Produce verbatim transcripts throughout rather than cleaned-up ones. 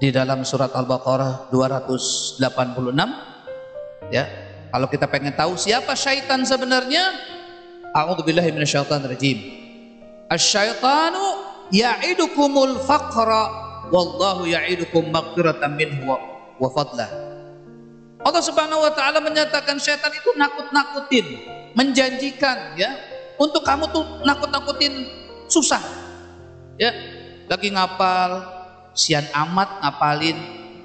di dalam surat Al-Baqarah dua ratus delapan puluh enam. Ya, kalau kita pengen tahu siapa syaitan sebenarnya, a'udzubillahi minasyaitonirrajim. Asy-syaitanu ya'idukumul faqra wallahu ya'idukum maghratan minhu wa fadlah. Allah subhanahu wa ta'ala menyatakan setan itu nakut-nakutin, menjanjikan ya, untuk kamu tuh nakut-nakutin susah ya, lagi ngapal sian amat, ngapalin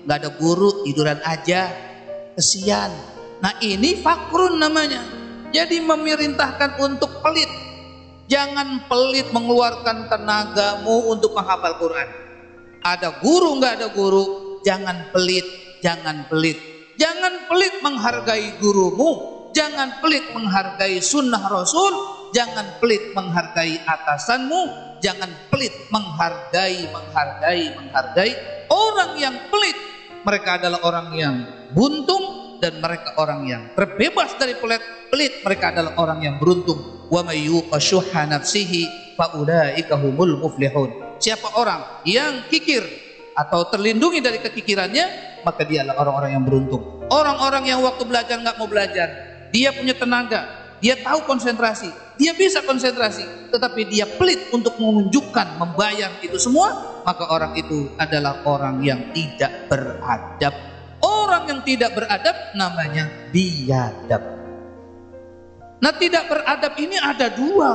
nggak ada guru, tiduran aja, kesian. Nah ini fakrun namanya, jadi memerintahkan untuk pelit. Jangan pelit mengeluarkan tenagamu untuk menghafal Quran. Ada guru nggak ada guru, jangan pelit, jangan pelit. Jangan pelit menghargai gurumu, jangan pelit menghargai sunnah Rasul, jangan pelit menghargai atasanmu, jangan pelit menghargai, menghargai, menghargai. Orang yang pelit, mereka adalah orang yang buntung, dan mereka orang yang terbebas dari pelit, pelit mereka adalah orang yang beruntung. Wa may yuqashuha nafsihi fa ulaika humul muflihun. Siapa orang yang kikir atau terlindungi dari kekikirannya, maka dia adalah orang-orang yang beruntung. Orang-orang yang waktu belajar nggak mau belajar, dia punya tenaga, dia tahu konsentrasi, dia bisa konsentrasi, tetapi dia pelit untuk menunjukkan, membayar itu semua, maka orang itu adalah orang yang tidak beradab. Orang yang tidak beradab namanya biadab. Nah, tidak beradab ini ada dua.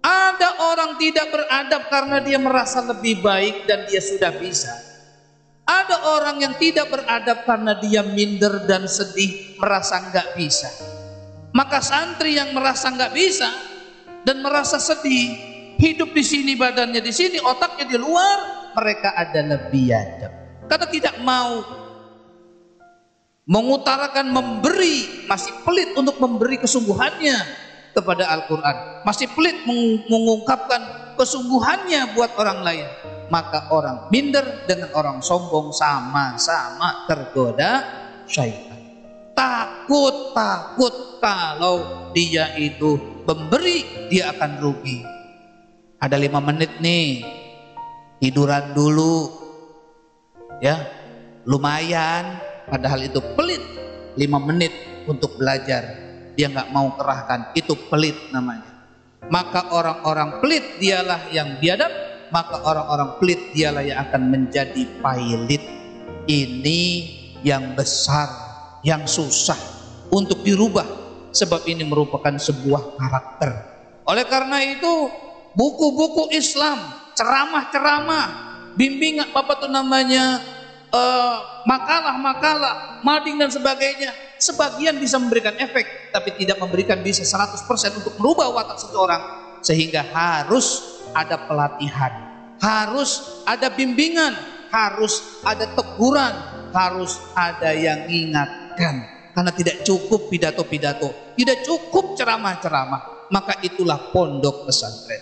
Ada orang tidak beradab karena dia merasa lebih baik dan dia sudah bisa. Ada orang yang tidak beradab karena dia minder dan sedih, merasa nggak bisa. Maka santri yang merasa nggak bisa dan merasa sedih, hidup di sini, badannya di sini, otaknya di luar, mereka adalah biadab. Karena tidak mau mengutarakan, memberi, masih pelit untuk memberi kesungguhannya kepada Al-Quran, masih pelit mengungkapkan kesungguhannya buat orang lain, maka orang minder dengan orang sombong sama-sama tergoda syaitan. Takut, takut kalau dia itu pemberi, dia akan rugi. Ada lima menit nih, tiduran dulu ya, lumayan. Padahal itu pelit, lima menit untuk belajar dia nggak mau kerahkan, itu pelit namanya. Maka orang-orang pelit dialah yang biadab, maka orang-orang pelit dialah yang akan menjadi pailit. Ini yang besar, yang susah untuk dirubah, sebab ini merupakan sebuah karakter. Oleh karena itu, buku-buku Islam, ceramah-ceramah, bimbingan apa tuh namanya, makalah-makalah, uh, mading dan sebagainya, sebagian bisa memberikan efek, tapi tidak memberikan bisa seratus persen untuk merubah watak seseorang. Sehingga harus ada pelatihan, harus ada bimbingan, harus ada teguran, harus ada yang ingatkan. Karena tidak cukup pidato-pidato, tidak cukup ceramah-ceramah. Maka itulah pondok pesantren.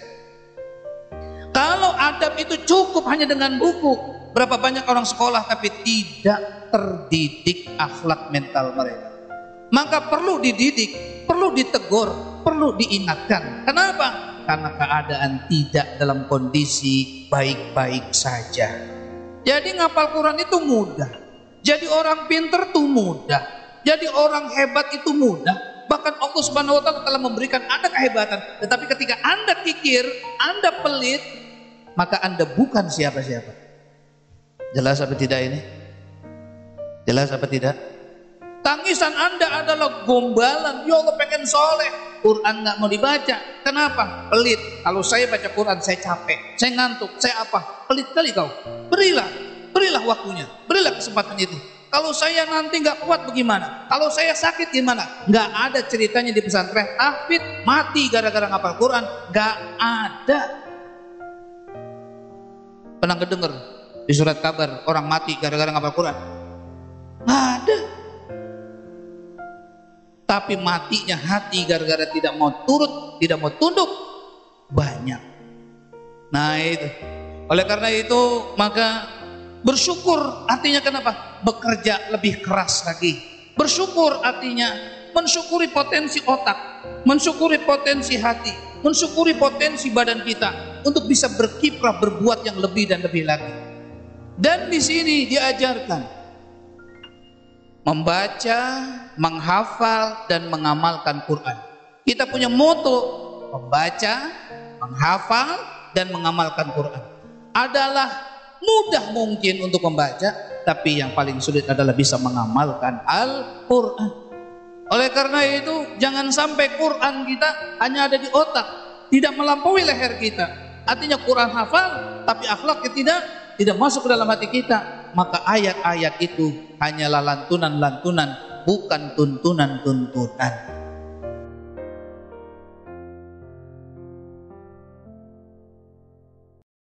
Kalau adab itu cukup hanya dengan buku, berapa banyak orang sekolah tapi tidak terdidik akhlak mental mereka. Maka perlu dididik, perlu ditegur, perlu diingatkan. Kenapa? Karena keadaan tidak dalam kondisi baik-baik saja. Jadi ngapal Quran itu mudah, jadi orang pinter itu mudah, jadi orang hebat itu mudah. Bahkan Allah subhanahu wa ta'ala telah memberikan Anda kehebatan, tetapi ketika Anda kikir, Anda pelit, maka Anda bukan siapa-siapa. Jelas apa tidak ini? Jelas apa tidak? Tangisan Anda adalah gombalan. Ya Allah, pengen soleh, Quran nggak mau dibaca. Kenapa? Pelit. Kalau saya baca Quran saya capek, saya ngantuk, saya apa? Pelit kali kau. Berilah, berilah waktunya, berilah kesempatan itu. Kalau saya nanti nggak kuat bagaimana? Kalau saya sakit gimana? Nggak ada ceritanya di pesantren tahfidz mati gara-gara ngapal Quran. Nggak ada. Pernah kedenger di surat kabar orang mati gara-gara ngapal Quran? Nggak ada. Tapi matinya hati gara-gara tidak mau turut, tidak mau tunduk, banyak. Nah itu, oleh karena itu maka bersyukur artinya kenapa? Bekerja lebih keras lagi. Bersyukur artinya mensyukuri potensi otak, mensyukuri potensi hati, mensyukuri potensi badan kita untuk bisa berkiprah, berbuat yang lebih dan lebih lagi. Dan di sini diajarkan membaca, menghafal dan mengamalkan Quran. Kita punya moto membaca, menghafal dan mengamalkan Quran. Adalah mudah mungkin untuk membaca, tapi yang paling sulit adalah bisa mengamalkan Al-Quran. Oleh karena itu, jangan sampai Quran kita hanya ada di otak, tidak melampaui leher kita. Artinya Quran hafal, tapi akhlaknya tidak tidak masuk ke dalam hati kita. Maka ayat-ayat itu hanyalah lantunan-lantunan, bukan tuntunan-tuntunan.